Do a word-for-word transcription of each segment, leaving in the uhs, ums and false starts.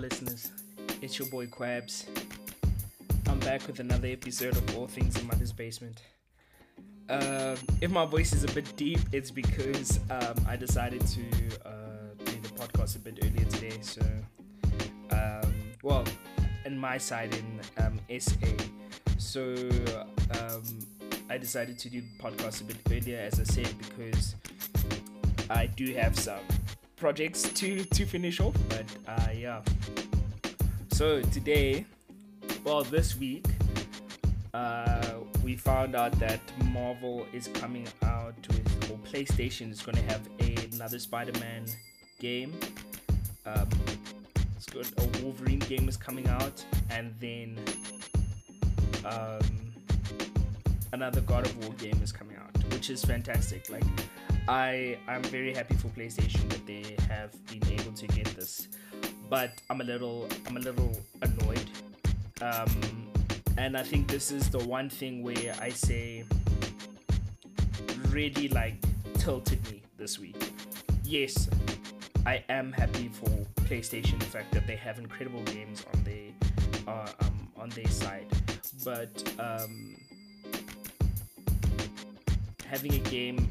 listeners, it's your boy Quabs. I'm back with another episode of All Things in Mother's Basement. Um, if my voice is a bit deep, it's because um, I decided to uh, do the podcast a bit earlier today. So, um, well, in my side in um, S A. So, um, I decided to do the podcast a bit earlier, as I said, because I do have some projects to to finish off, but uh yeah so today well this week uh we found out that Marvel is coming out with, or PlayStation is going to have a, another Spider-Man game. Um it's good a Wolverine game is coming out, and then um another God of War game is coming out, which is fantastic. Like, I, I'm very happy for PlayStation that they have been able to get this, but I'm a little I'm a little annoyed, um, and I think this is the one thing where I say really like tilted me this week. Yes, I am happy for PlayStation, the fact that they have incredible games on their uh, um, on their side, but um, having a game.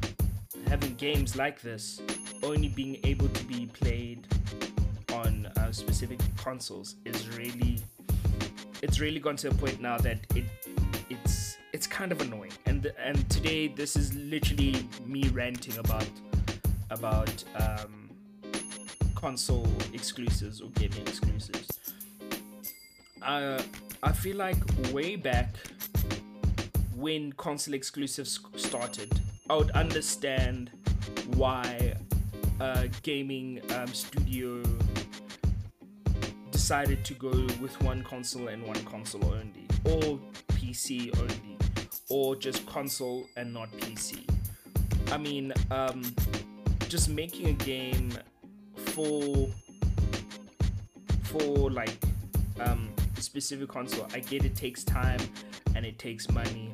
Having games like this only being able to be played on uh, specific consoles is really, it's really gone to a point now that it, it's it's kind of annoying. And and today this is literally me ranting about about um, console exclusives or gaming exclusives. Uh, I feel like way back when console exclusives started, I would understand why a gaming um, studio decided to go with one console and one console only, or P C only, or just console and not P C. I mean, um, just making a game for for like um, a specific console. I get it takes time and it takes money.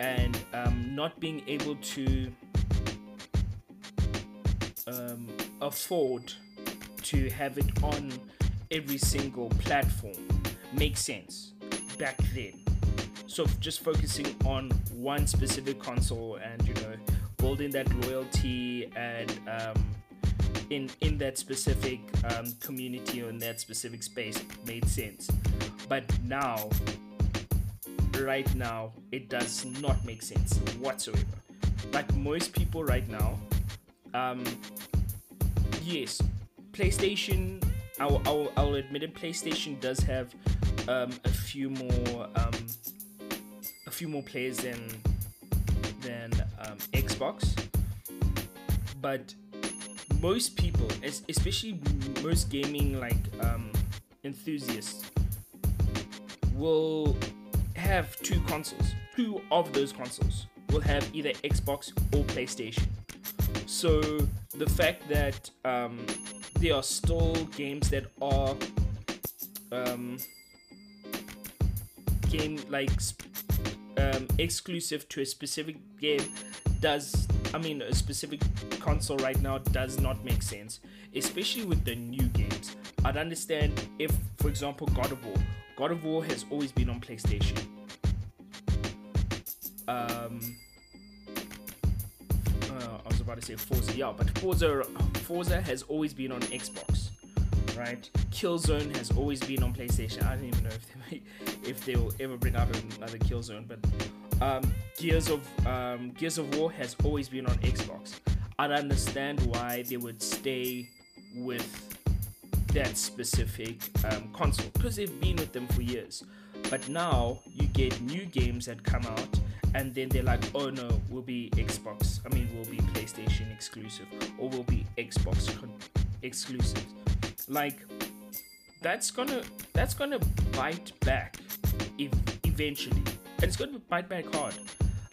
And um, not being able to um, afford to have it on every single platform makes sense back then. So just focusing on one specific console and, you know, building that loyalty and um, in in that specific um, community or in that specific space made sense. But now, right now, it does not make sense whatsoever. Like, most people right now, um yes, PlayStation, I'll, I'll, I'll admit it, PlayStation does have um a few more um a few more players than than um, Xbox, but most people, especially most gaming like um enthusiasts, will have two consoles. Two of those consoles will have either Xbox or PlayStation. So the fact that um, there are still games that are um, game like um, exclusive to a specific game does, I mean, a specific console right now does not make sense, especially with the new games. I'd understand if, for example, God of War. God of War has always been on PlayStation. Um, uh, I was about to say Forza, yeah, but Forza, Forza has always been on Xbox, right? Killzone has always been on PlayStation. I don't even know if they if they will ever bring out another Killzone, but um, Gears of um, Gears of War has always been on Xbox. I'd understand why they would stay with that specific um, console, because they've been with them for years. But now you get new games that come out, and then they're like, oh no, we'll be Xbox, I mean we'll be PlayStation exclusive, or we'll be Xbox con- exclusive. Like, that's gonna that's gonna bite back if eventually, and it's gonna bite back hard.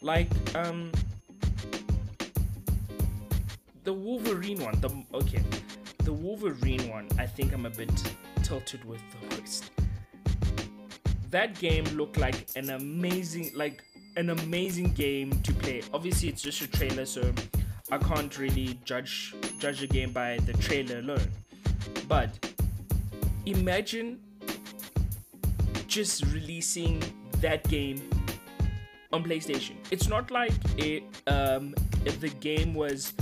Like um the Wolverine one the okay The Wolverine one, I think I'm a bit tilted with the host. That game looked like an amazing, like an amazing game to play. Obviously, it's just a trailer, so I can't really judge judge a game by the trailer alone. But imagine just releasing that game on PlayStation. It's not like it, um, if the game was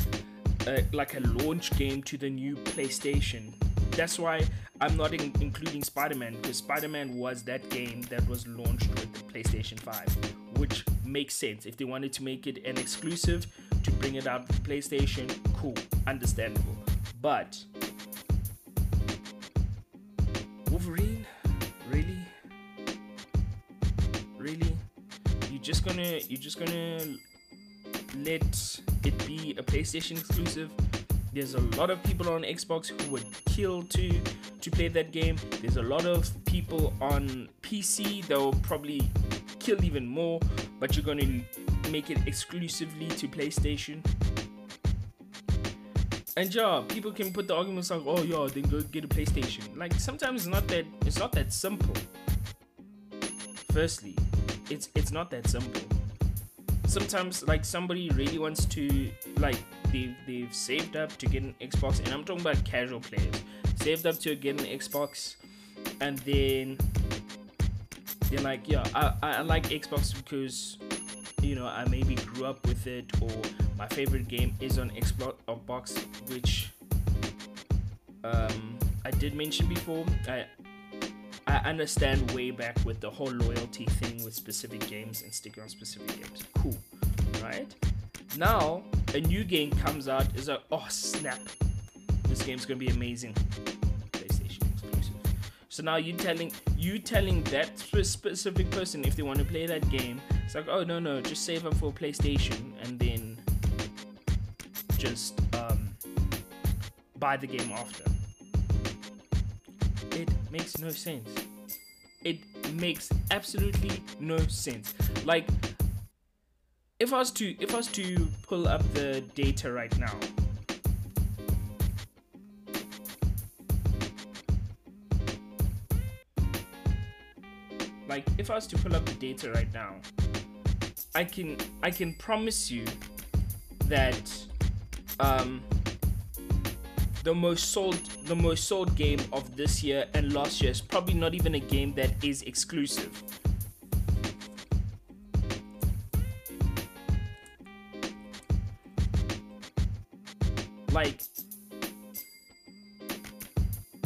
uh, like a launch game to the new PlayStation. That's why I'm not in- including Spider-Man, because Spider-Man was that game that was launched with the PlayStation five, which makes sense. If they wanted to make it an exclusive to bring it out to PlayStation, cool, understandable. But Wolverine, really? Really? You're just gonna you're just gonna let it be a PlayStation exclusive? There's a lot of people on Xbox who would kill to to play that game. There's a lot of people on P C that will probably kill even more, but you're gonna make it exclusively to PlayStation. And yeah, people can put the arguments like, oh yeah, then go get a PlayStation. Like, sometimes it's not that it's not that simple. Firstly, it's it's not that simple. Sometimes, like, somebody really wants to, like, they've, they've saved up to get an Xbox, and I'm talking about casual players, saved up to get an Xbox, and then they're like, yeah, I, I like Xbox because, you know, I maybe grew up with it, or my favorite game is on Xbox, which um, I did mention before. I I understand way back with the whole loyalty thing with specific games and sticking on specific games. Cool, right? Now a new game comes out, is like, oh snap, this game's gonna be amazing, PlayStation exclusive. So now you telling you telling that specific person, if they want to play that game, it's like, oh no no, just save up for PlayStation and then just um, buy the game after. It makes no sense. It makes absolutely no sense. Like, if I was to if I was to pull up the data right now, like if I was to pull up the data right now, I can I can promise you that um, the most sold the most sold game of this year and last year is probably not even a game that is exclusive. Like,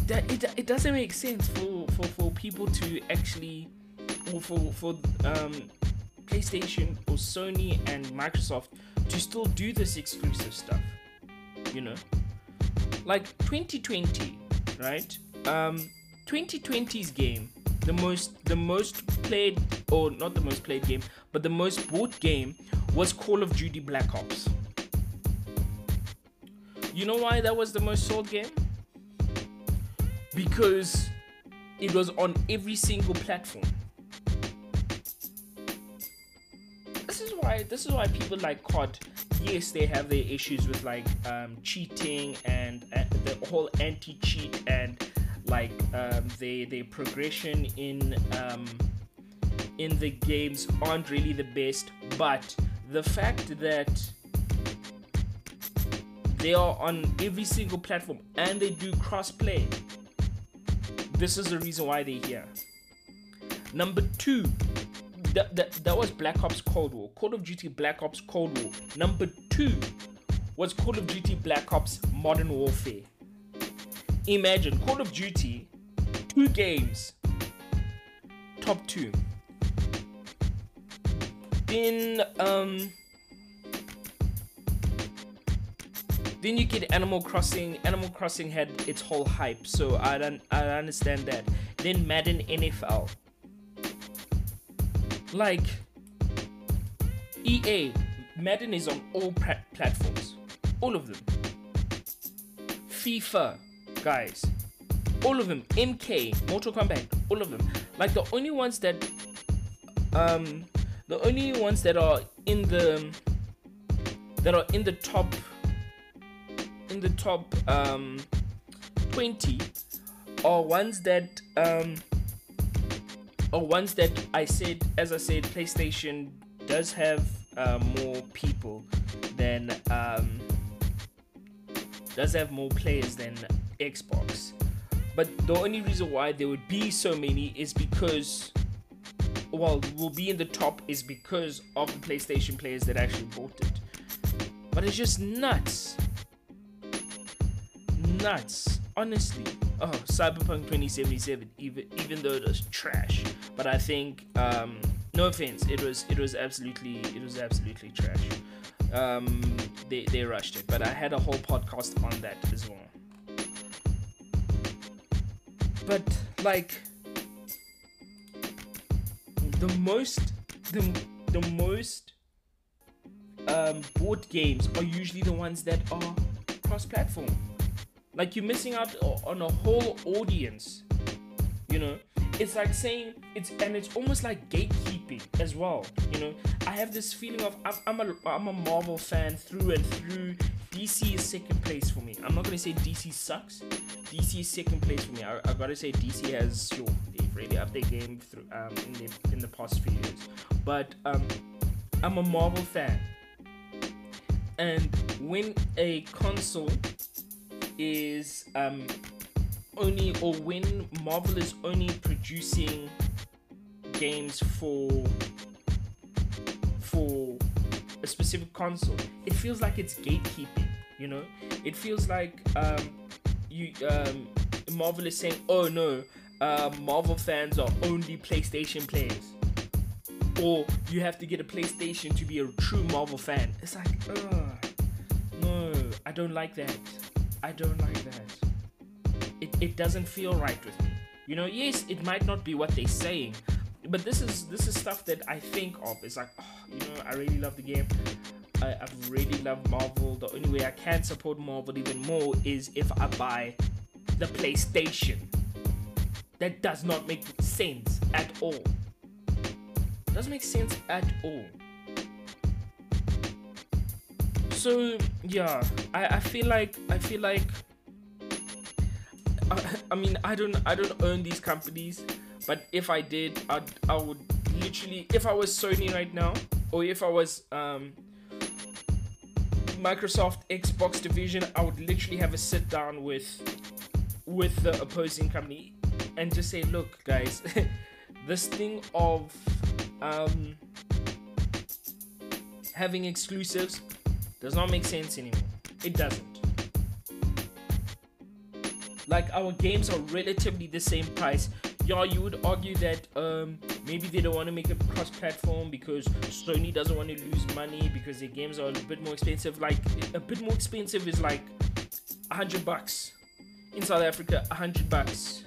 that it, it doesn't make sense for, for, for people to actually, or for, for um, PlayStation or Sony and Microsoft to still do this exclusive stuff, you know? Like twenty twenty, right? Um, twenty twenty's game, the most the most played, or not the most played game, but the most bought game was Call of Duty Black Ops. You know why that was the most sold game? Because it was on every single platform. This is why this is why people like C O D, yes, they have their issues with like um, cheating and uh, the whole anti-cheat and like um, they their progression in um, in the games aren't really the best, but the fact that they are on every single platform and they do cross-play, this is the reason why they're here. Number two, that, that, that was Black Ops Cold War. Call of Duty Black Ops Cold War. Number two was Call of Duty Black Ops Modern Warfare. Imagine, Call of Duty, two games, top two. Then, um... Then you get Animal Crossing. Animal Crossing had its whole hype, so I don't, I understand that. Then Madden N F L. Like, E A, Madden is on all pra- platforms, all of them. FIFA, guys, all of them. M K, Mortal Kombat, all of them. Like, the only ones that, um, the only ones that are in the, that are in the top. in the top um, twenty are ones that um, are ones that I said, as I said, PlayStation does have uh, more people than um, does have more players than Xbox, But the only reason why there would be so many is because, well, will be in the top is because of the PlayStation players that actually bought it. But it's just nuts. Nuts. Honestly. Oh, Cyberpunk twenty seventy-seven, even even though it was trash. But I think, um, no offense, it was it was absolutely it was absolutely trash. Um, they, they rushed it, but I had a whole podcast on that as well. But like the most the, the most um, bought games are usually the ones that are cross-platform. Like, you're missing out on a whole audience, you know. It's like saying it's, and it's almost like gatekeeping as well, you know. I have this feeling of I'm, I'm a I'm a Marvel fan through and through. D C is second place for me. I'm not gonna say D C sucks. D C is second place for me. I, I gotta say D C has, sure, they've really upped their game through um in the in the past few years. But um, I'm a Marvel fan, and when a console is um only, or when Marvel is only producing games for for a specific console, it feels like it's gatekeeping, you know. It feels like um you um Marvel is saying, oh no, uh Marvel fans are only PlayStation players, or you have to get a PlayStation to be a true Marvel fan. It's like, oh no, I don't like that. I don't like that. It it doesn't feel right with me. You know, yes, it might not be what they're saying, but this is this is stuff that I think of. It's like, oh, you know, I really love the game. I, I've really loved Marvel. The only way I can support Marvel even more is if I buy the PlayStation. That does not make sense at all. Doesn't make sense at all. So yeah, I, I feel like I feel like I, I mean I don't I don't own these companies, but if I did, I I would literally, if I was Sony right now, or if I was um, Microsoft Xbox division, I would literally have a sit down with with the opposing company and just say, look guys, this thing of um, having exclusives does not make sense anymore. It doesn't. Like, our games are relatively the same price. Yeah, you would argue that um, maybe they don't want to make it cross-platform because Sony doesn't want to lose money because their games are a bit more expensive. Like, a bit more expensive is like one hundred bucks. In South Africa, one hundred bucks.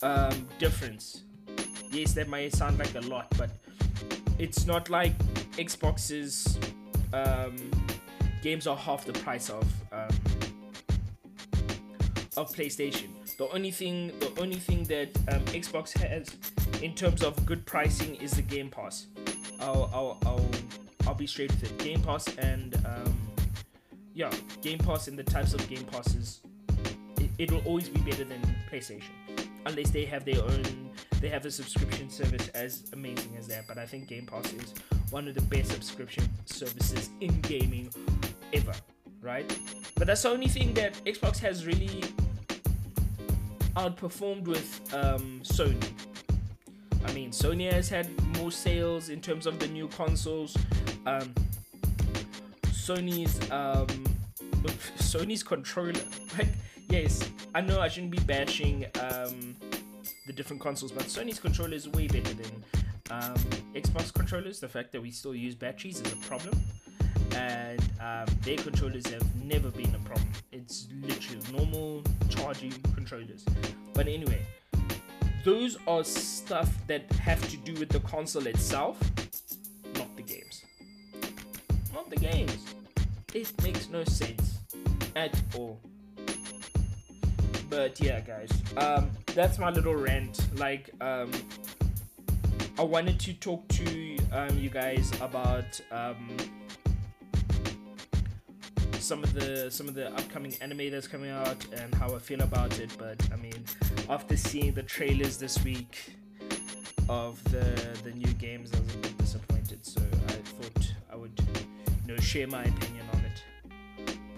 Um, difference. Yes, that might sound like a lot, but it's not like Xbox's Um, games are half the price of um, of PlayStation. The only thing, the only thing that um, Xbox has in terms of good pricing is the Game Pass. I'll I'll I'll, I'll be straight with it. Game Pass and um, yeah, Game Pass and the types of Game Passes. It, it will always be better than PlayStation, unless they have their own. They have a subscription service as amazing as that, but I think Game Pass is one of the best subscription services in gaming ever, right? But that's the only thing that Xbox has really outperformed with um, Sony. I mean, Sony has had more sales in terms of the new consoles. Um, Sony's um, Sony's controller, like, yes, I know I shouldn't be bashing um, the different consoles, but Sony's controller is way better than Um, Xbox controllers. The fact that we still use batteries is a problem, and um, their controllers have never been a problem. It's literally normal charging controllers. But anyway, those are stuff that have to do with the console itself, not the games. Not the games. It makes no sense at all. But yeah, guys, um, that's my little rant. Like, um, I wanted to talk to um, you guys about um, some of the some of the upcoming anime that's coming out and how I feel about it. But I mean, after seeing the trailers this week of the the new games, I was a bit disappointed. So I thought I would, you know, share my opinion on it.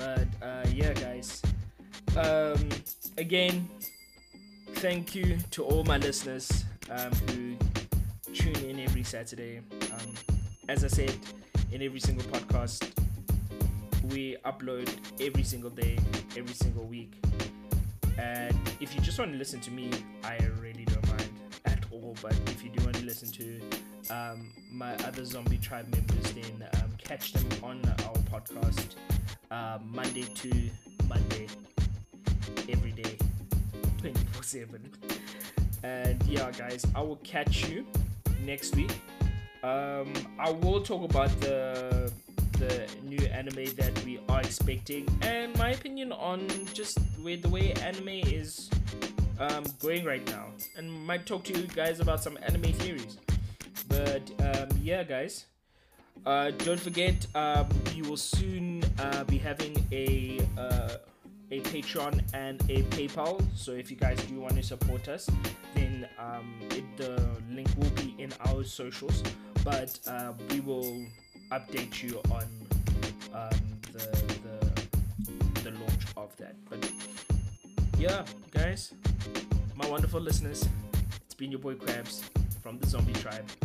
But uh, yeah, guys, um, again, thank you to all my listeners um, who tune in every Saturday. Um, as I said, in every single podcast, we upload every single day, every single week. And if you just want to listen to me, I really don't mind at all. But if you do want to listen to um, my other Zombie Tribe members, then um, catch them on our podcast uh, Monday to Monday, every day, twenty-four seven. And yeah, guys, I will catch you next week. Um, I will talk about the the new anime that we are expecting and my opinion on just where the way anime is um, going right now, and might talk to you guys about some anime theories. But um, yeah, guys, uh, don't forget um, we will soon uh, be having a uh, a Patreon and a PayPal. So if you guys do want to support us, then um, it, the link will be in our socials. But uh, we will update you on um, the, the the launch of that. But yeah, guys, my wonderful listeners, it's been your boy Quabs from the Zombie Tribe.